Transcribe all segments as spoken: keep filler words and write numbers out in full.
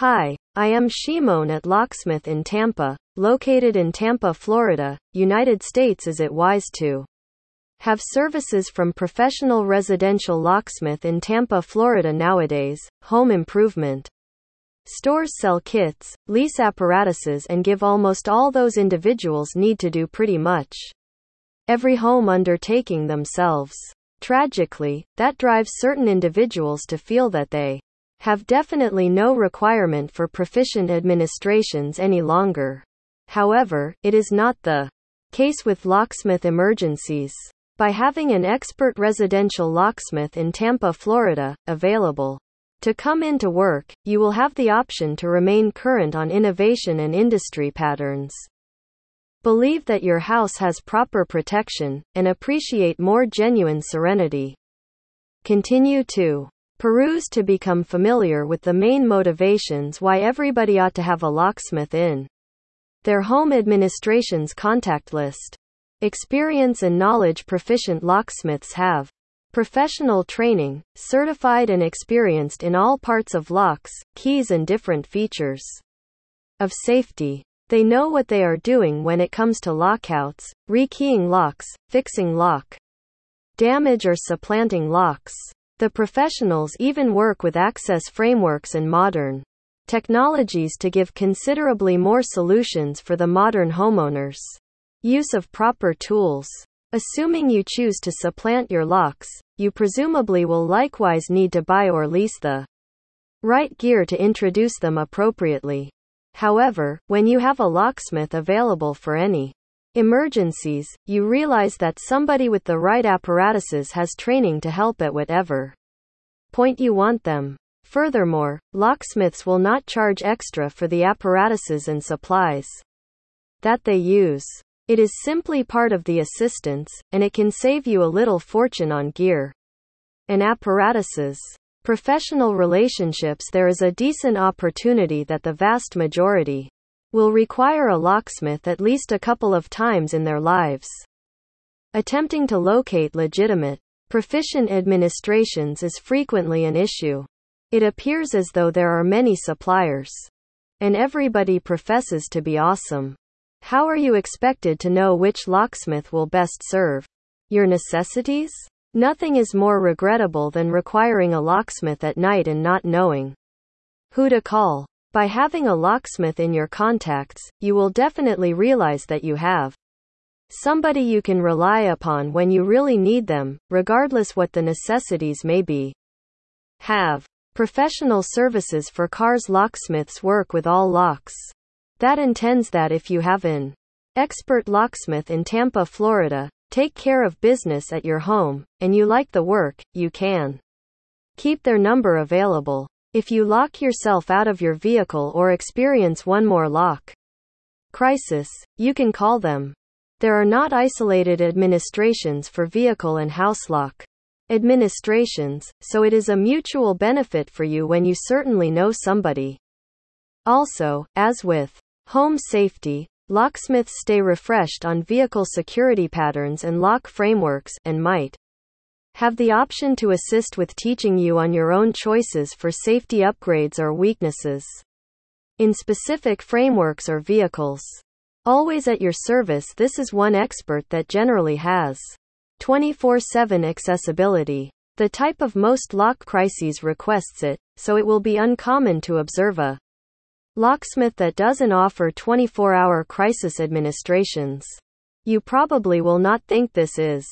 Hi, I am Shimon at Locksmith in Tampa, located in Tampa, Florida, United States. Is it wise to have services from professional residential locksmith in Tampa, Florida nowadays? Home improvement stores sell kits, lease apparatuses, and give almost all those individuals need to do pretty much every home undertaking themselves. Tragically, that drives certain individuals to feel that they have definitely no requirement for proficient administrations any longer. However, it is not the case with locksmith emergencies. By having an expert residential locksmith in Tampa, Florida, available to come into work, you will have the option to remain current on innovation and industry patterns, believe that your house has proper protection, and appreciate more genuine serenity. Continue to peruse to become familiar with the main motivations why everybody ought to have a locksmith in their home administration's contact list. Experience and knowledge. Proficient locksmiths have professional training, certified and experienced in all parts of locks, keys, and different features of safety. They know what they are doing when it comes to lockouts, rekeying locks, fixing lock damage, or supplanting locks. The professionals even work with access frameworks and modern technologies to give considerably more solutions for the modern homeowners. Use of proper tools. Assuming you choose to supplant your locks, you presumably will likewise need to buy or lease the right gear to introduce them appropriately. However, when you have a locksmith available for any emergencies, you realize that somebody with the right apparatuses has training to help at whatever point you want them. Furthermore, locksmiths will not charge extra for the apparatuses and supplies that they use. It is simply part of the assistance, and it can save you a little fortune on gear and apparatuses. Professional relationships. There is a decent opportunity that the vast majority will require a locksmith at least a couple of times in their lives. Attempting to locate legitimate, proficient administrations is frequently an issue. It appears as though there are many suppliers, and everybody professes to be awesome. How are you expected to know which locksmith will best serve your necessities? Nothing is more regrettable than requiring a locksmith at night and not knowing who to call. By having a locksmith in your contacts, you will definitely realize that you have somebody you can rely upon when you really need them, regardless what the necessities may be. Have professional services for cars. Locksmiths work with all locks. That intends that if you have an expert locksmith in Tampa, Florida, take care of business at your home, and you like the work, you can keep their number available. If you lock yourself out of your vehicle or experience one more lock crisis, you can call them. There are not isolated administrations for vehicle and house lock administrations, so it is a mutual benefit for you when you certainly know somebody. Also, as with home safety, locksmiths stay refreshed on vehicle security patterns and lock frameworks, and might have the option to assist with teaching you on your own choices for safety upgrades or weaknesses in specific frameworks or vehicles. Always at your service. This is one expert that generally has twenty-four seven accessibility. The type of most lock crises requests it, so it will be uncommon to observe a locksmith that doesn't offer twenty-four hour crisis administrations. You probably will not think this is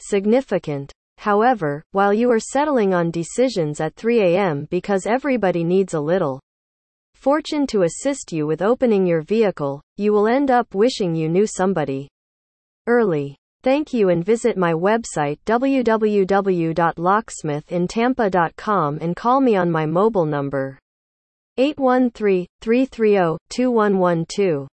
significant. However, while you are settling on decisions at three a m because everybody needs a little fortune to assist you with opening your vehicle, you will end up wishing you knew somebody early. Thank you, and visit my website w w w dot locksmith in tampa dot com and call me on my mobile number eight one three, three three zero, two one one two.